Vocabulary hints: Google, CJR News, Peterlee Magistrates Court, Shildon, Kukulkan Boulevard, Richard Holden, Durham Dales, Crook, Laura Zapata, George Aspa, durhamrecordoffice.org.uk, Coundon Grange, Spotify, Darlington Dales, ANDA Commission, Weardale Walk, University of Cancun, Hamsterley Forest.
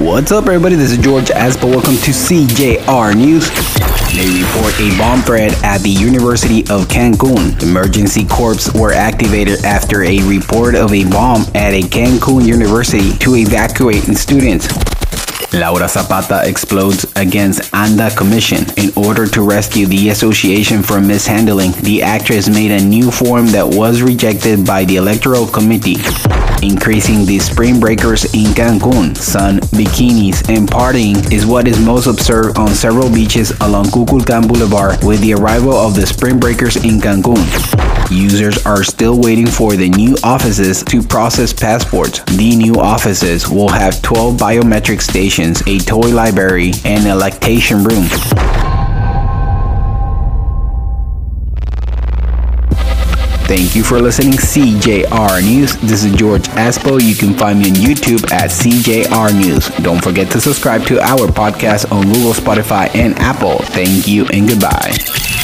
What's up, everybody? This is George Aspa. Welcome to CJR News. They report a bomb threat at the University of Cancun. Emergency corps were activated after a report of a bomb at a Cancun university to evacuate students. Laura Zapata explodes against ANDA Commission. In order to rescue the association from mishandling, the actress made a new form that was rejected by the Electoral Committee. Increasing the spring breakers in Cancun, sun, bikinis, and partying is what is most observed on several beaches along Kukulkan Boulevard with the arrival of the spring breakers in Cancun. Users are still waiting for the new offices to process passports. The new offices will have 12 biometric stations, a toy library, and a lactation room. Thank you for listening. CJR News. This is George Aspo. You can find me on YouTube at CJR News. Don't forget to subscribe to our podcast on Google, Spotify, and Apple. Thank you and goodbye.